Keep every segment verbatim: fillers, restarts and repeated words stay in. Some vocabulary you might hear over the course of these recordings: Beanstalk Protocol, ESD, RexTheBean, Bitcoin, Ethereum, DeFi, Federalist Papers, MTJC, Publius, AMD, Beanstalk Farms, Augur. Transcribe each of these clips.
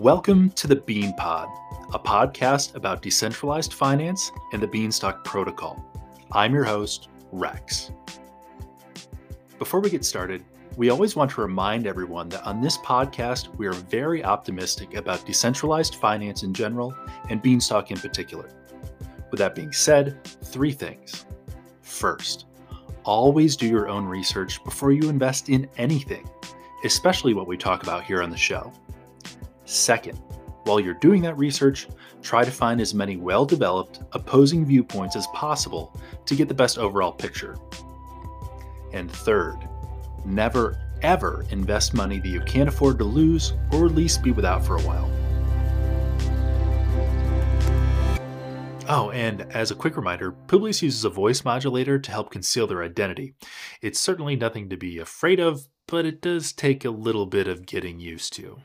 Welcome to the Bean Pod, a podcast about decentralized finance and the Beanstalk Protocol. I'm your host, Rex. Before we get started, we always want to remind everyone that on this podcast, we are very optimistic about decentralized finance in general and Beanstalk in particular. With that being said, three things. First, always do your own research before you invest in anything, especially what we talk about here on the show. Second, while you're doing that research, try to find as many well-developed opposing viewpoints as possible to get the best overall picture. And third, never ever invest money that you can't afford to lose or at least be without for a while. Oh, and as a quick reminder, Publius uses a voice modulator to help conceal their identity. It's certainly nothing to be afraid of, but it does take a little bit of getting used to.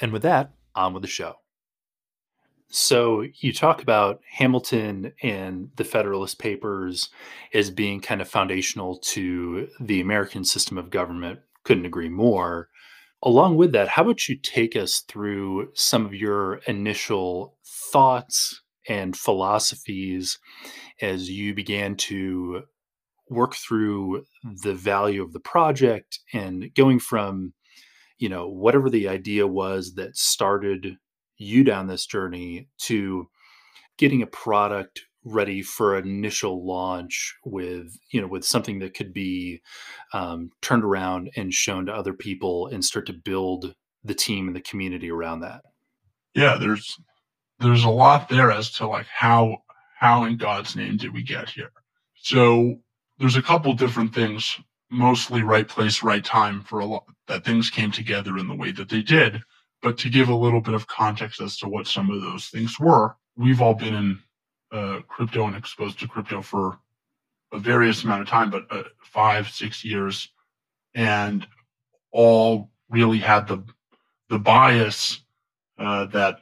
And with that, on with the show. So you talk about Hamilton and the Federalist Papers as being kind of foundational to the American system of government. Couldn't agree more. Along with that, how about you take us through some of your initial thoughts and philosophies as you began to work through the value of the project and going from, you know, whatever the idea was that started you down this journey to getting a product ready for initial launch with, you know, with something that could be um, turned around and shown to other people and start to build the team and the community around that? Yeah, there's there's a lot there as to like how how in God's name did we get here? So there's a couple different things. Mostly right place, right time for a lot that things came together in the way that they did. But to give a little bit of context as to what some of those things were, we've all been in uh, crypto and exposed to crypto for a various amount of time, but uh, five, six years, and all really had the the bias uh, that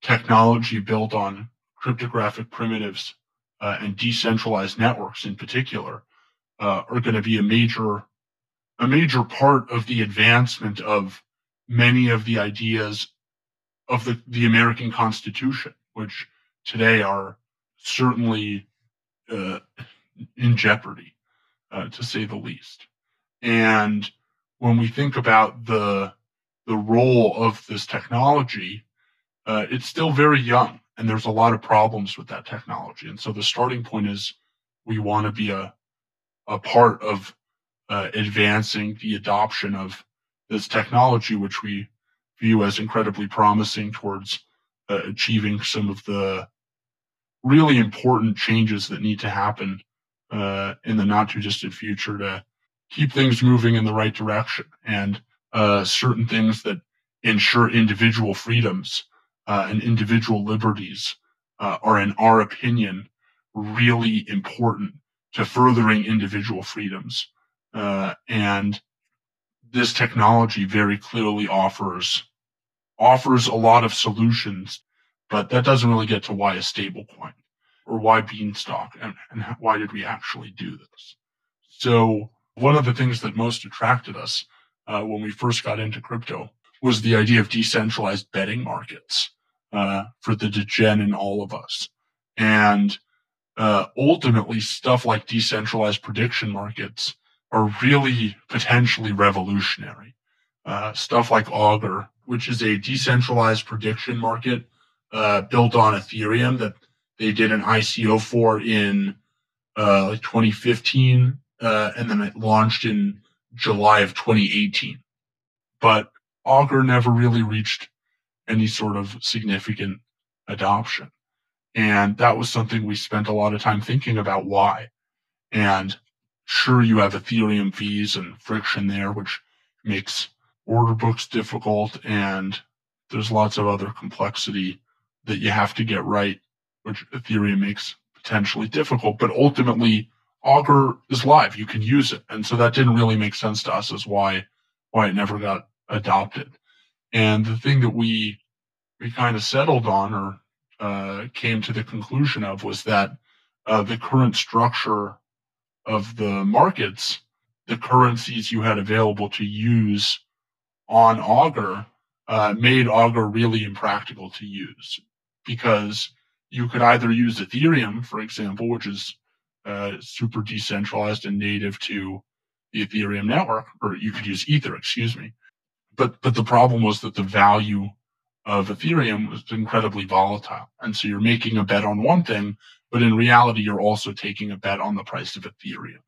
technology built on cryptographic primitives uh, and decentralized networks in particular. Uh, are going to be a major, a major part of the advancement of many of the ideas of the, the American Constitution, which today are certainly uh, in jeopardy, uh, to say the least. And when we think about the the role of this technology, uh, it's still very young, and there's a lot of problems with that technology. And so the starting point is we want to be a a part of uh, advancing the adoption of this technology, which we view as incredibly promising towards uh, achieving some of the really important changes that need to happen uh, in the not too distant future to keep things moving in the right direction, and uh, certain things that ensure individual freedoms uh, and individual liberties uh, are, in our opinion, really important to furthering individual freedoms. Uh, and this technology very clearly offers offers a lot of solutions, but that doesn't really get to why a stablecoin or why Beanstalk and, and why did we actually do this. So one of the things that most attracted us uh, when we first got into crypto was the idea of decentralized betting markets uh, for the degen in all of us. And Uh, ultimately, stuff like decentralized prediction markets are really potentially revolutionary. Uh, stuff like Augur, which is a decentralized prediction market uh, built on Ethereum that they did an I C O for in uh, like twenty fifteen, uh, and then it launched in July of twenty eighteen. But Augur never really reached any sort of significant adoption. And that was something we spent a lot of time thinking about why. And sure, you have Ethereum fees and friction there, which makes order books difficult. And there's lots of other complexity that you have to get right, which Ethereum makes potentially difficult. But ultimately, Augur is live. You can use it. And so that didn't really make sense to us as why, why it never got adopted. And the thing that we, we kind of settled on or Uh, came to the conclusion of was that uh, the current structure of the markets, the currencies you had available to use on Augur uh, made Augur really impractical to use, because you could either use Ethereum, for example, which is uh, super decentralized and native to the Ethereum network, or you could use Ether, excuse me. But, but the problem was that the value of Ethereum was incredibly volatile. And so you're making a bet on one thing, but in reality, you're also taking a bet on the price of Ethereum.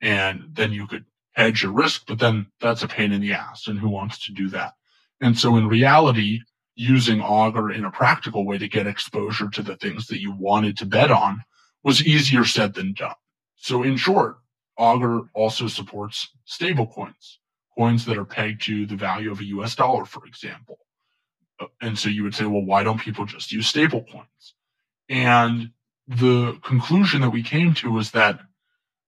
And then you could hedge your risk, but then that's a pain in the ass. And who wants to do that? And so in reality, using Augur in a practical way to get exposure to the things that you wanted to bet on was easier said than done. So in short, Augur also supports stable coins, coins that are pegged to the value of a U S dollar, for example. And so you would say, well, why don't people just use stable coins? And the conclusion that we came to was that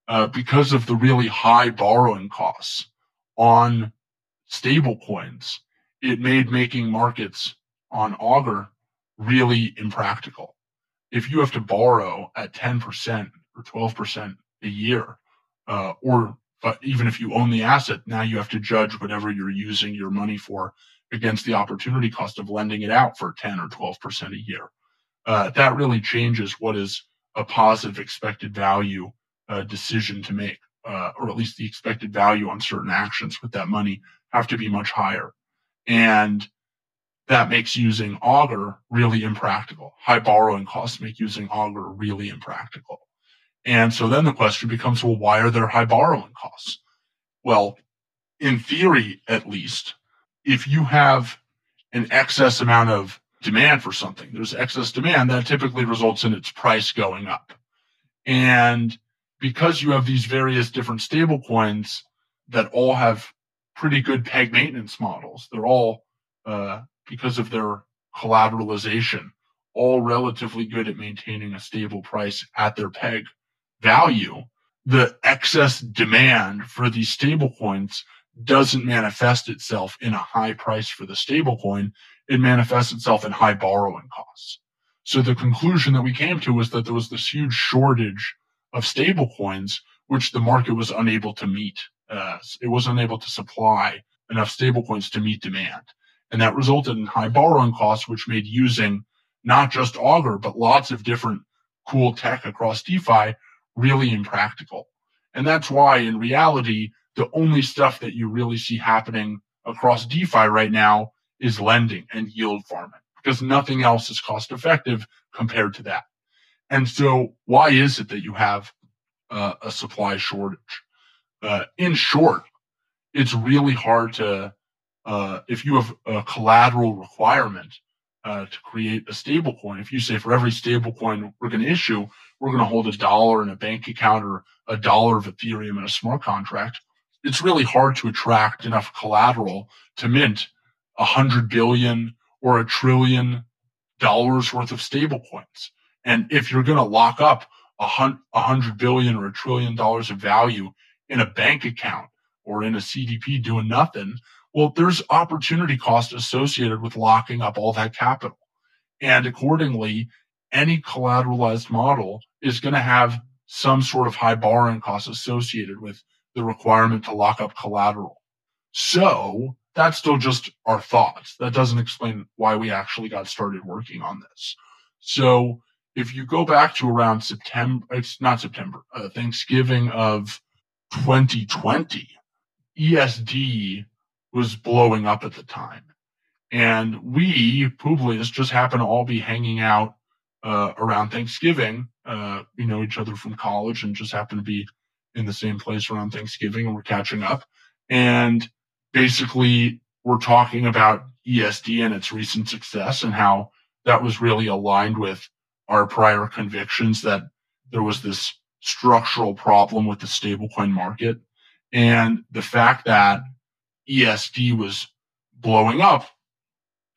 uh, because of the really high borrowing costs on stable coins, it made making markets on Augur really impractical. If you have to borrow at ten percent or twelve percent a year, uh, or but even if you own the asset, now you have to judge whatever you're using your money for against the opportunity cost of lending it out for ten or twelve percent a year. Uh, that really changes what is a positive expected value uh, decision to make, uh, or at least the expected value on certain actions with that money have to be much higher. And that makes using Augur really impractical. High borrowing costs make using Augur really impractical. And so then the question becomes, well, why are there high borrowing costs? Well, in theory, at least, if you have an excess amount of demand for something, there's excess demand that typically results in its price going up. And because you have these various different stable coins that all have pretty good peg maintenance models, they're all, uh, because of their collateralization, all relatively good at maintaining a stable price at their peg value, the excess demand for these stable coins doesn't manifest itself in a high price for the stable coin. It manifests itself in high borrowing costs. So the conclusion that we came to was that there was this huge shortage of stable coins, which the market was unable to meet. Uh, it was unable to supply enough stablecoins to meet demand. And that resulted in high borrowing costs, which made using not just Augur, but lots of different cool tech across DeFi really impractical. And that's why, in reality, the only stuff that you really see happening across DeFi right now is lending and yield farming, because nothing else is cost effective compared to that. And so why is it that you have uh, a supply shortage? Uh, in short, it's really hard to, uh, if you have a collateral requirement uh, to create a stable coin, if you say for every stable coin we're going to issue, we're going to hold a dollar in a bank account or a dollar of Ethereum in a smart contract, it's really hard to attract enough collateral to mint a hundred billion or a trillion dollars worth of stable coins. And if you're going to lock up a hundred billion or a trillion dollars of value in a bank account or in a C D P doing nothing, well, there's opportunity cost associated with locking up all that capital. And accordingly, any collateralized model is going to have some sort of high borrowing costs associated with the requirement to lock up collateral. So that's still just our thoughts. That doesn't explain why we actually got started working on this. So if you go back to around September, it's not September, uh, Thanksgiving of twenty twenty, E S D was blowing up at the time. And we, Publius, just happened to all be hanging out uh, around Thanksgiving. Uh, we know each other from college and just happened to be in the same place around Thanksgiving, and we're catching up. And basically, we're talking about E S D and its recent success and how that was really aligned with our prior convictions that there was this structural problem with the stablecoin market. And the fact that E S D was blowing up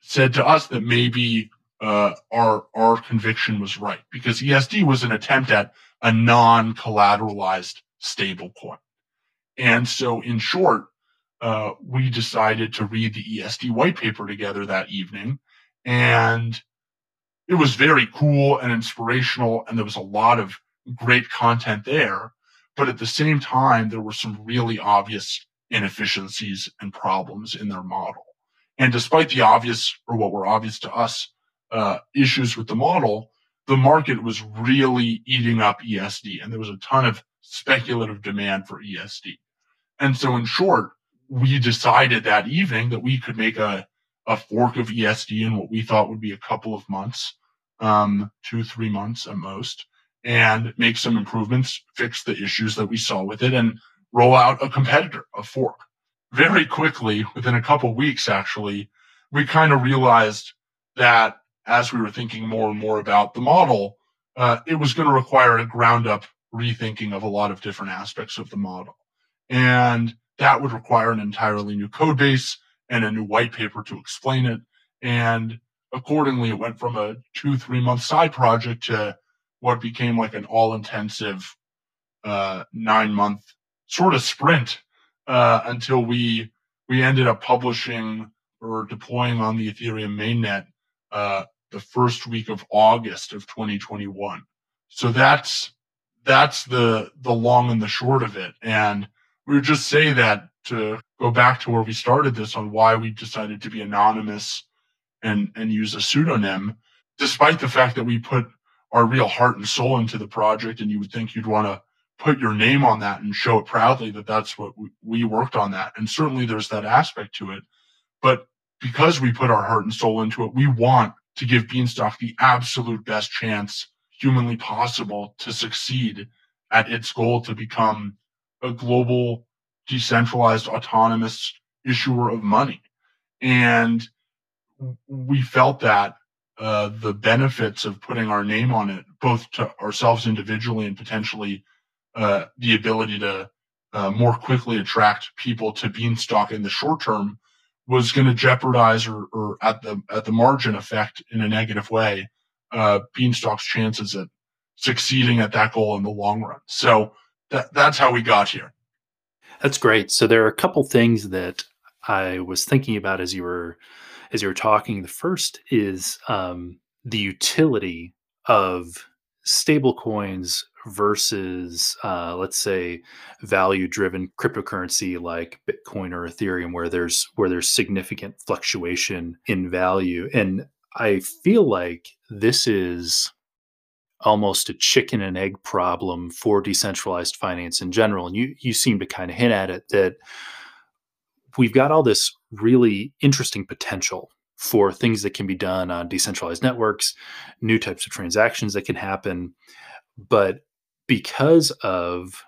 said to us that maybe uh, our, our conviction was right, because E S D was an attempt at a non-collateralized stablecoin. And so, in short, uh, we decided to read the E S D white paper together that evening. And it was very cool and inspirational, and there was a lot of great content there, but at the same time, there were some really obvious inefficiencies and problems in their model. And despite the obvious, or what were obvious to us, uh, issues with the model, the market was really eating up E S D, and there was a ton of speculative demand for E S D. And so, in short, we decided that evening that we could make a, a fork of E S D in what we thought would be a couple of months, um, two, three months at most, and make some improvements, fix the issues that we saw with it, and roll out a competitor, a fork. Very quickly, within a couple weeks, actually, we kind of realized that as we were thinking more and more about the model, uh, it was going to require a ground-up rethinking of a lot of different aspects of the model. And that would require an entirely new code base and a new white paper to explain it. And accordingly, it went from a two, three-month side project to what became like an all-intensive uh, nine-month sort of sprint. Uh, until we we ended up publishing or deploying on the Ethereum mainnet uh, the first week of August of twenty twenty-one. So that's that's the the long and the short of it. And we would just say that to go back to where we started this on why we decided to be anonymous and and use a pseudonym, despite the fact that we put our real heart and soul into the project, and you would think you'd want to put your name on that and show it proudly that that's what we, we worked on that. And certainly there's that aspect to it. But because we put our heart and soul into it, we want to give Beanstalk the absolute best chance humanly possible to succeed at its goal to become a global, decentralized, autonomous issuer of money. And we felt that uh, the benefits of putting our name on it, both to ourselves individually and potentially Uh, the ability to uh, more quickly attract people to Beanstalk in the short term, was going to jeopardize or, or at the at the margin affect in a negative way uh, Beanstalk's chances at succeeding at that goal in the long run. So that that's how we got here. That's great. So there are a couple things that I was thinking about as you were as you were talking. The first is um, the utility of stablecoins versus, uh, let's say, value-driven cryptocurrency like Bitcoin or Ethereum, where there's where there's significant fluctuation in value. And I feel like this is almost a chicken and egg problem for decentralized finance in general. And you you seem to kind of hint at it, that we've got all this really interesting potential for things that can be done on decentralized networks, new types of transactions that can happen. But because of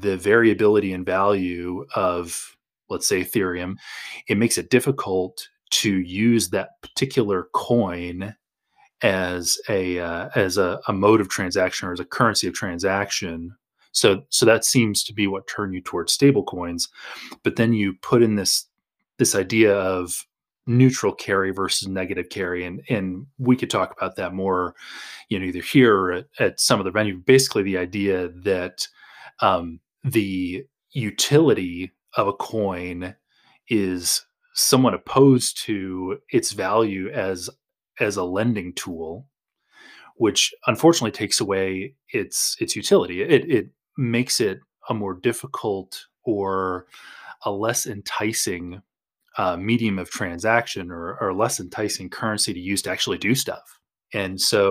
the variability in value of, let's say, Ethereum, it makes it difficult to use that particular coin as a uh, as a, a mode of transaction or as a currency of transaction. So, so that seems to be what turned you towards stablecoins. But then you put in this this idea of neutral carry versus negative carry. And, and we could talk about that more, you know, either here or at, at some other venue. Basically the idea that um, the utility of a coin is somewhat opposed to its value as, as a lending tool, which unfortunately takes away its, its utility. It, it makes it a more difficult or a less enticing Uh, medium of transaction or, or less enticing currency to use to actually do stuff. And so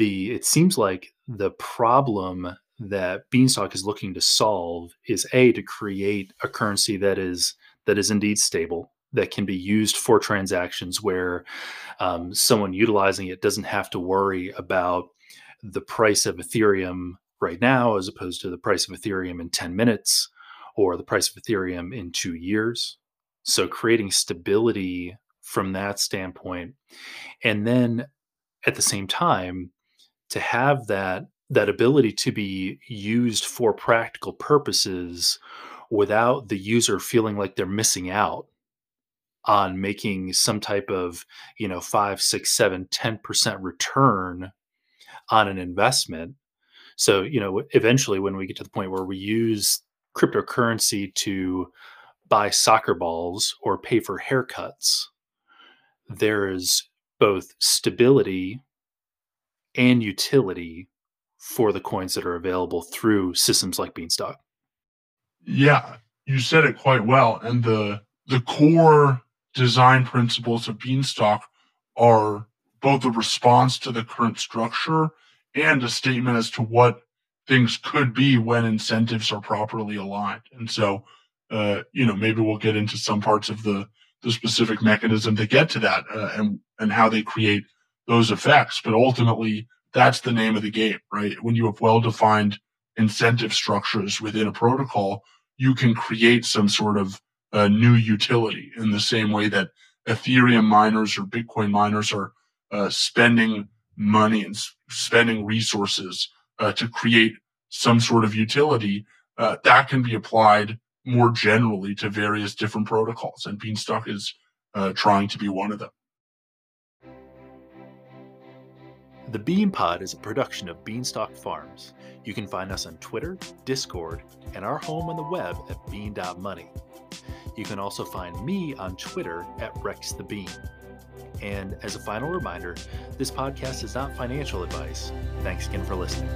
the it seems like the problem that Beanstalk is looking to solve is a to create a currency that is that is indeed stable, that can be used for transactions where um, someone utilizing it doesn't have to worry about the price of Ethereum right now as opposed to the price of Ethereum in ten minutes or the price of Ethereum in two years. So creating stability from that standpoint. And then at the same time, to have that, that ability to be used for practical purposes without the user feeling like they're missing out on making some type of, you know, five, six, seven, ten percent return on an investment. So, you know, eventually when we get to the point where we use cryptocurrency to buy soccer balls or pay for haircuts, there is both stability and utility for the coins that are available through systems like Beanstalk. Yeah, you said it quite well. And the the core design principles of Beanstalk are both a response to the current structure and a statement as to what things could be when incentives are properly aligned. And so, uh, you know, maybe we'll get into some parts of the, the specific mechanism to get to that uh, and, and how they create those effects. But ultimately, that's the name of the game, right? When you have well-defined incentive structures within a protocol, you can create some sort of uh, new utility in the same way that Ethereum miners or Bitcoin miners are uh, spending money and s- spending resources Uh, to create some sort of utility uh, that can be applied more generally to various different protocols. And Beanstalk is uh, trying to be one of them. The Bean Pod is a production of Beanstalk Farms. You can find us on Twitter, Discord, and our home on the web at bean dot money. You can also find me on Twitter at RexTheBean. And as a final reminder, this podcast is not financial advice. Thanks again for listening.